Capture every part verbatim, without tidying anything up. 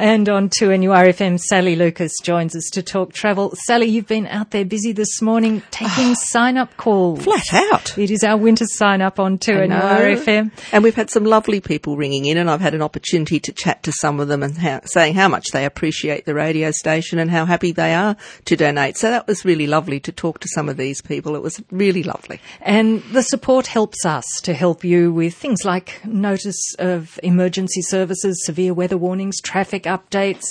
And on two N U R F M, Sally Lucas joins us to talk travel. Sally, you've been out there busy this morning taking sign-up calls. Flat out. It is our winter sign-up on two N U R F M. And we've had some lovely people ringing in, and I've had an opportunity to chat to some of them and how, saying how much they appreciate the radio station and how happy they are to donate. So that was really lovely to talk to some of these people. It was really lovely. And the support helps us to help you with things like notice of emergency services, severe weather warnings, traffic updates.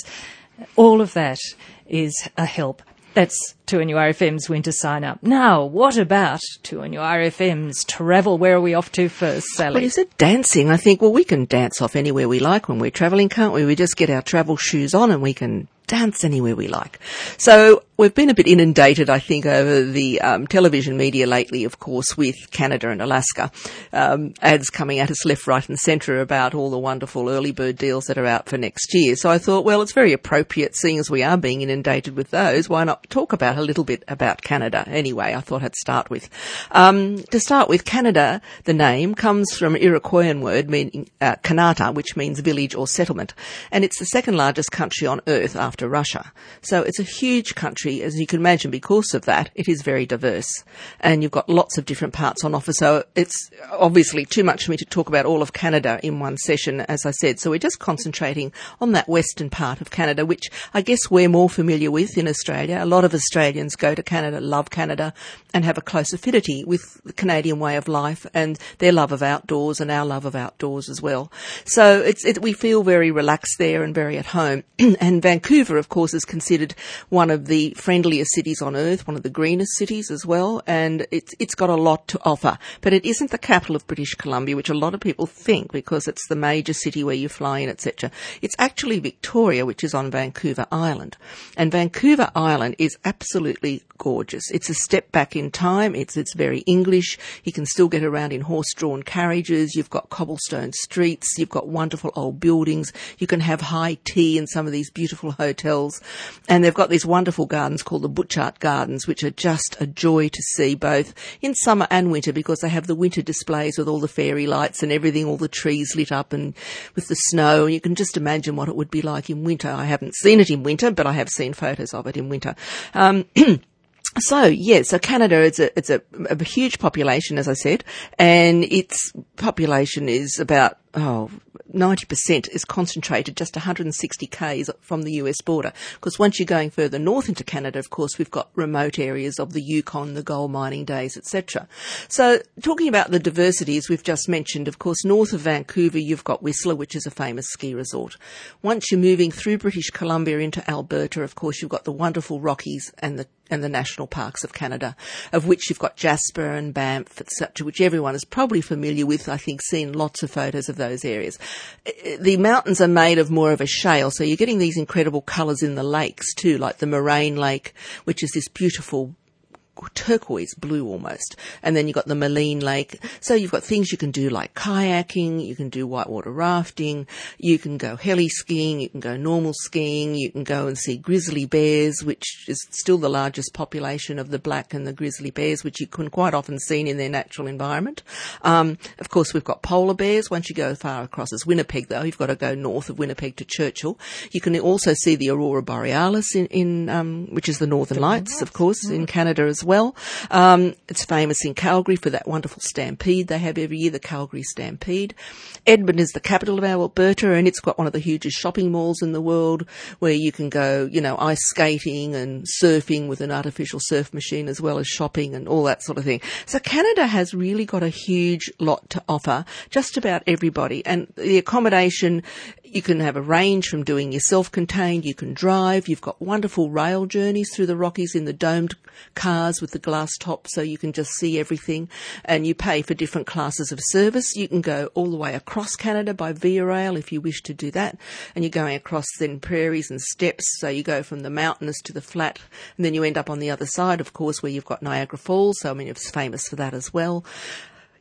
All of that is a help. That's two N U R F M's winter sign-up. Now, what about two N U R F M's travel? Where are we off to first, Sally? Well, you said dancing. I think, well, we can dance off anywhere we like when we're travelling, can't we? We just get our travel shoes on and we can dance anywhere we like. So we've been a bit inundated, I think, over the um, television media lately, of course, with Canada and Alaska. Um, ads coming at us left, right and centre about all the wonderful early bird deals that are out for next year. So I thought, well, it's very appropriate, seeing as we are being inundated with those, why not talk about a little bit about Canada? Anyway, I thought I'd start with. Um, to start with, Canada, the name, comes from an Iroquoian word meaning uh, Kanata, which means village or settlement. And it's the second largest country on Earth after to Russia. So it's a huge country, as you can imagine. Because of that, it is very diverse, and you've got lots of different parts on offer. So it's obviously too much for me to talk about all of Canada in one session, as I said. So we're just concentrating on that western part of Canada, which I guess we're more familiar with in Australia. A lot of Australians go to Canada, love Canada, and have a close affinity with the Canadian way of life and their love of outdoors and our love of outdoors as well. So it's, it, we feel very relaxed there and very at home. And Vancouver, of course, is considered one of the friendliest cities on Earth, one of the greenest cities as well, and it's it's got a lot to offer. But it isn't the capital of British Columbia, which a lot of people think, because it's the major city where you fly in, et cetera. It's actually Victoria, which is on Vancouver Island. And Vancouver Island is absolutely gorgeous. It's a step back in time. It's it's very English. You can still get around in horse-drawn carriages. You've got cobblestone streets. You've got wonderful old buildings. You can have high tea in some of these beautiful hotels. Hotels. And they've got these wonderful gardens called the Butchart Gardens, which are just a joy to see, both in summer and winter, because they have the winter displays with all the fairy lights and everything, all the trees lit up and with the snow. You can just imagine what it would be like in winter. I haven't seen it in winter, but I have seen photos of it in winter. Um, So, yeah, so Canada, it's a, it's a, a huge population, as I said, and its population is about, oh, ninety percent is concentrated just one hundred sixty kays from the U S border. Because once you're going further north into Canada, of course, we've got remote areas of the Yukon, the gold mining days, et cetera. So talking about the diversities we've just mentioned, of course, north of Vancouver, you've got Whistler, which is a famous ski resort. Once you're moving through British Columbia into Alberta, of course, you've got the wonderful Rockies and the and the national parks of Canada, of which you've got Jasper and Banff, et cetera, which everyone is probably familiar with, I think, seen lots of photos of those areas. The mountains are made of more of a shale, so you're getting these incredible colours in the lakes too, like the Moraine Lake, which is this beautiful turquoise blue almost. And then you've got the Maligne Lake. So you've got things you can do like kayaking, you can do whitewater rafting, you can go heli skiing, you can go normal skiing, you can go and see grizzly bears, which is still the largest population of the black and the grizzly bears, which you can quite often see in their natural environment. Um, of course, we've got polar bears. Once you go far across as Winnipeg, though, you've got to go north of Winnipeg to Churchill. You can also see the Aurora Borealis in, in um, which is the Northern the Lights, Lights, of course, yeah. in Canada as well. Well, um, it's famous in Calgary for that wonderful stampede they have every year, the Calgary Stampede. Edmonton is the capital of Alberta, and it's got one of the hugest shopping malls in the world, where you can go, you know, ice skating and surfing with an artificial surf machine, as well as shopping and all that sort of thing. So Canada has really got a huge lot to offer, just about everybody. And the accommodation, you can have a range from doing your self-contained, you can drive, you've got wonderful rail journeys through the Rockies in the domed cars with the glass top, so you can just see everything, and you pay for different classes of service. You can go all the way across Canada by V I A Rail if you wish to do that, and you're going across then prairies and steppes, so you go from the mountainous to the flat, and then you end up on the other side, of course, where you've got Niagara Falls, so I mean it's famous for that as well.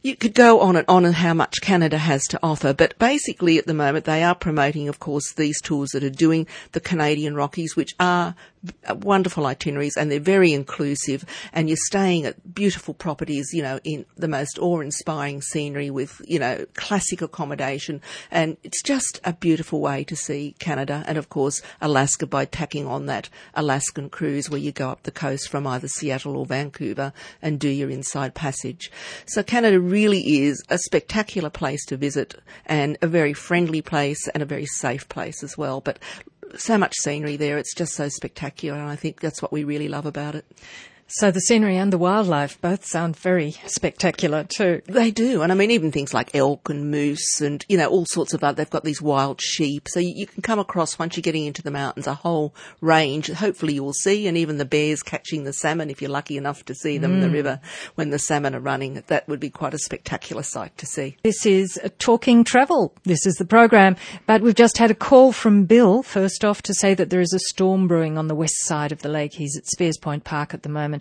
You could go on and on and how much Canada has to offer, but basically at the moment they are promoting, of course, these tours that are doing the Canadian Rockies, which are wonderful itineraries, and they're very inclusive, and you're staying at beautiful properties, you know, in the most awe-inspiring scenery with, you know, classic accommodation, and it's just a beautiful way to see Canada, and of course Alaska by tacking on that Alaskan cruise where you go up the coast from either Seattle or Vancouver and do your Inside Passage. So Canada really is a spectacular place to visit, and a very friendly place and a very safe place as well, but so much scenery there. It's just so spectacular, and I think that's what we really love about it. So the scenery and the wildlife both sound very spectacular too. They do. And I mean, even things like elk and moose and, you know, all sorts of other, they've got these wild sheep. So you, you can come across, once you're getting into the mountains, a whole range, hopefully you will see, and even the bears catching the salmon, if you're lucky enough to see them mm. in the river when the salmon are running. That would be quite a spectacular sight to see. This is Talking Travel. This is the program. But we've just had a call from Bill, first off, to say that there is a storm brewing on the west side of the lake. He's at Spears Point Park at the moment,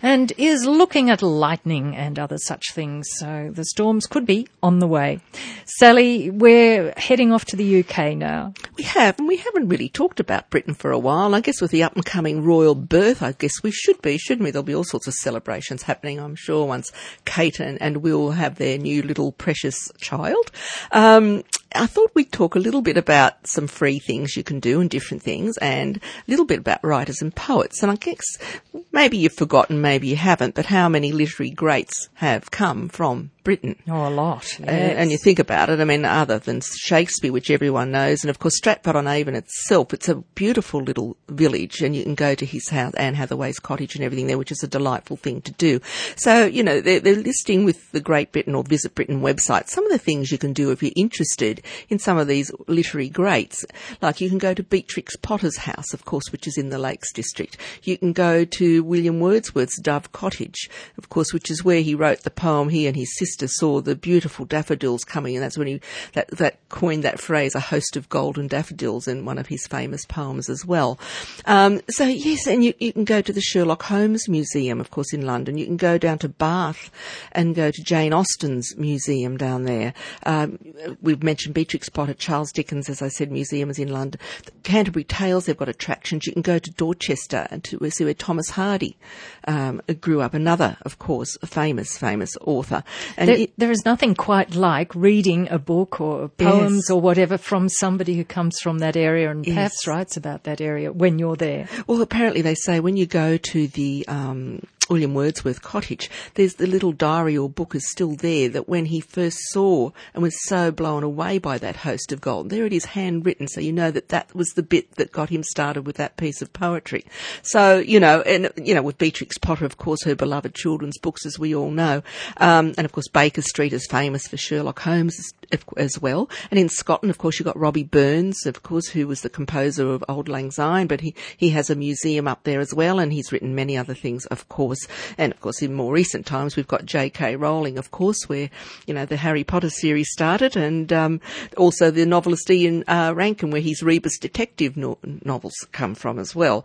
and is looking at lightning and other such things. So the storms could be on the way. Sally, we're heading off to the U K now. We have, and we haven't really talked about Britain for a while. I guess with the up-and-coming royal birth, I guess we should be, shouldn't we? There'll be all sorts of celebrations happening, I'm sure, once Kate and, and Will have their new little precious child. Um, I thought we'd talk a little bit about some free things you can do and different things, and a little bit about writers and poets. And I guess maybe you've forgotten, maybe you haven't, but how many literary greats have come from Britain? Oh, a lot. Yes. And, and you think about it, I mean, other than Shakespeare, which everyone knows, and of course Stratford-on-Avon itself, it's a beautiful little village, and you can go to his house, Anne Hathaway's cottage and everything there, which is a delightful thing to do. So, you know, they're, they're listing with the Great Britain or Visit Britain website some of the things you can do if you're interested in some of these literary greats. Like you can go to Beatrix Potter's house, of course, which is in the Lakes District. You can go to William Wordsworth's Dove Cottage, of course, which is where he wrote the poem He and His Sister saw the beautiful daffodils coming, and that's when he that, that coined that phrase, a host of golden daffodils, in one of his famous poems as well. Um, so, yes, and you, you can go to the Sherlock Holmes Museum, of course, in London. You can go down to Bath and go to Jane Austen's museum down there. Um, we've mentioned Beatrix Potter, Charles Dickens, as I said, museum is in London. The Canterbury Tales, they've got attractions. You can go to Dorchester and to see where Thomas Hardy um, grew up, another, of course, famous, famous author. And there, it, there is nothing quite like reading a book or poems yes. or whatever from somebody who comes from that area and yes. perhaps writes about that area when you're there. Well, apparently they say when you go to the um, William Wordsworth cottage, there's the little diary or book is still there that when he first saw and was so blown away by that host of gold, there it is handwritten, so you know that that was the bit that got him started with that piece of poetry. So, you know, and, you know, with Beatrix Potter, of course, her beloved children's books, as we all know, um, and, of course, Baker Street is famous for Sherlock Holmes as well. And in Scotland, of course, you've got Robbie Burns, of course, who was the composer of Auld Lang Syne, but he, he has a museum up there as well, and he's written many other things, of course. And, of course, in more recent times, we've got J K Rowling, of course, where, you know, the Harry Potter series started, and um, also the novelist Ian uh, Rankin, where his Rebus detective no- novels come from as well.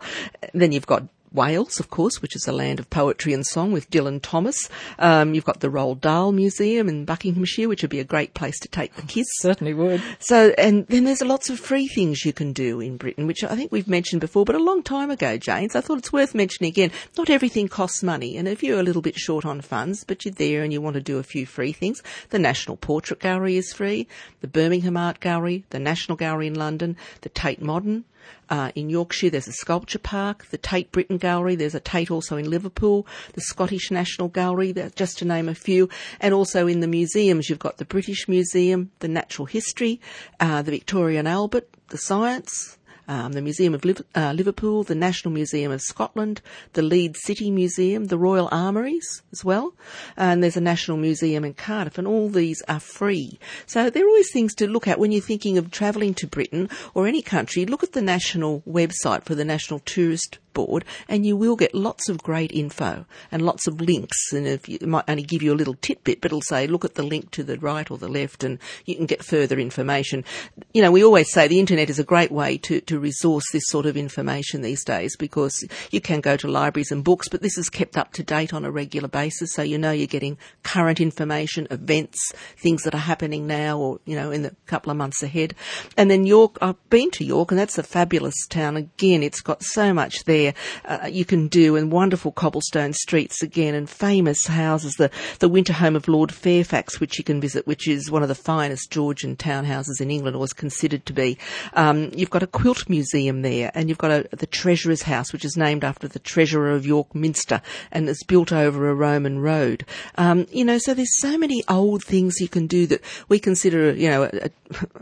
Then you've got Wales, of course, which is a land of poetry and song with Dylan Thomas. Um, you've got the Roald Dahl Museum in Buckinghamshire, which would be a great place to take the kids. Certainly would. So, and then there's lots of free things you can do in Britain, which I think we've mentioned before, but a long time ago, Jane. So I thought it's worth mentioning again. Not everything costs money. And if you're a little bit short on funds, but you're there and you want to do a few free things, the National Portrait Gallery is free, the Birmingham Art Gallery, the National Gallery in London, the Tate Modern. Uh, in Yorkshire, there's a sculpture park, the Tate Britain Gallery, there's a Tate also in Liverpool, the Scottish National Gallery, just to name a few. And also in the museums, you've got the British Museum, the Natural History, uh, the Victoria and Albert, the Science, um, the Museum of Liv- uh, Liverpool, the National Museum of Scotland, the Leeds City Museum, the Royal Armouries as well, and there's a National Museum in Cardiff, and all these are free. So there are always things to look at when you're thinking of travelling to Britain or any country. Look at the national website for the National Tourist board, and you will get lots of great info and lots of links. And if you, it might only give you a little tidbit, but it'll say, look at the link to the right or the left, and you can get further information. You know, we always say the internet is a great way to, to resource this sort of information these days, because you can go to libraries and books, but this is kept up to date on a regular basis, so you know you're getting current information, events, things that are happening now or, you know, in the couple of months ahead. And then York, I've been to York, and that's a fabulous town. Again, it's got so much there uh, you can do, and wonderful cobblestone streets again, and famous houses, the, the winter home of Lord Fairfax, which you can visit, which is one of the finest Georgian townhouses in England, or is considered to be. Um, you've got a quilt museum there, and you've got a, the Treasurer's House, which is named after the Treasurer of York Minster, and it's built over a Roman road. Um, you know, so there's so many old things you can do that we consider, you know, a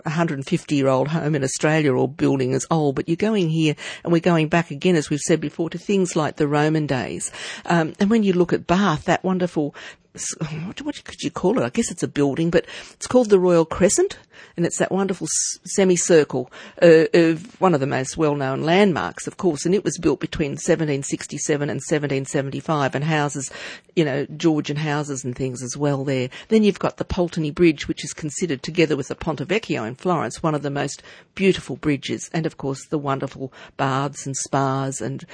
one hundred fifty year old home in Australia or building as old, but you're going here, and we're going back again, as we've said before, to things like the Roman days. Um, and when you look at Bath, that wonderful, what, what could you call it? I guess it's a building, but it's called the Royal Crescent, and it's that wonderful s- semicircle uh, of one of the most well-known landmarks, of course, and it was built between seventeen sixty-seven and seventeen seventy-five, and houses, you know, Georgian houses and things as well there. Then you've got the Pulteney Bridge, which is considered, together with the Ponte Vecchio in Florence, one of the most beautiful bridges, and, of course, the wonderful baths and spas, and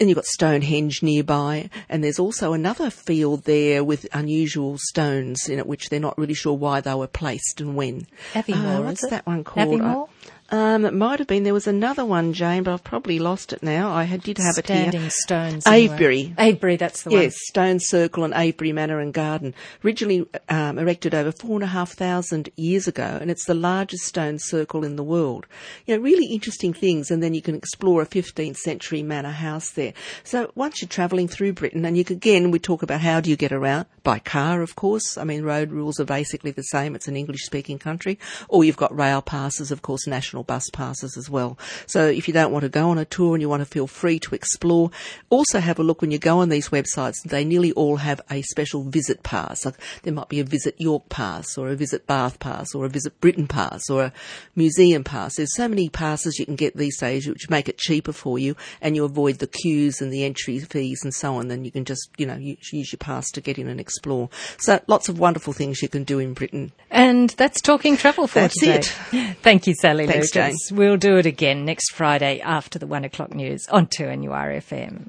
and you've got Stonehenge nearby, and there's also another field there with unusual stones in it, which they're not really sure why they were placed and when. Aviemore, uh, what's is that one called? Aviemore? Um, it might have been. There was another one, Jane, but I've probably lost it now. I had, did have Standing it here. Standing stones. Avebury. Anyway. Avebury, that's the yes, one. Yes, Stone Circle and Avebury Manor and Garden. Originally um, erected over four and a half thousand years ago, and it's the largest stone circle in the world. You know, really interesting things, and then you can explore a fifteenth century manor house there. So once you're travelling through Britain, and you can, again, we talk about how do you get around? By car, of course. I mean, road rules are basically the same. It's an English-speaking country. Or you've got rail passes, of course, national bus passes as well. So if you don't want to go on a tour and you want to feel free to explore, also have a look when you go on these websites. They nearly all have a special visit pass. Like there might be a Visit York pass, or a Visit Bath pass, or a Visit Britain pass, or a museum pass. There's so many passes you can get these days which make it cheaper for you, and you avoid the queues and the entry fees and so on. Then you can just, you know, use your pass to get in and explore. So lots of wonderful things you can do in Britain. And that's Talking Travel for that's today. That's it. Thank you, Sally. Thanks. We'll do it again next Friday after the one o'clock news on two N U R F M.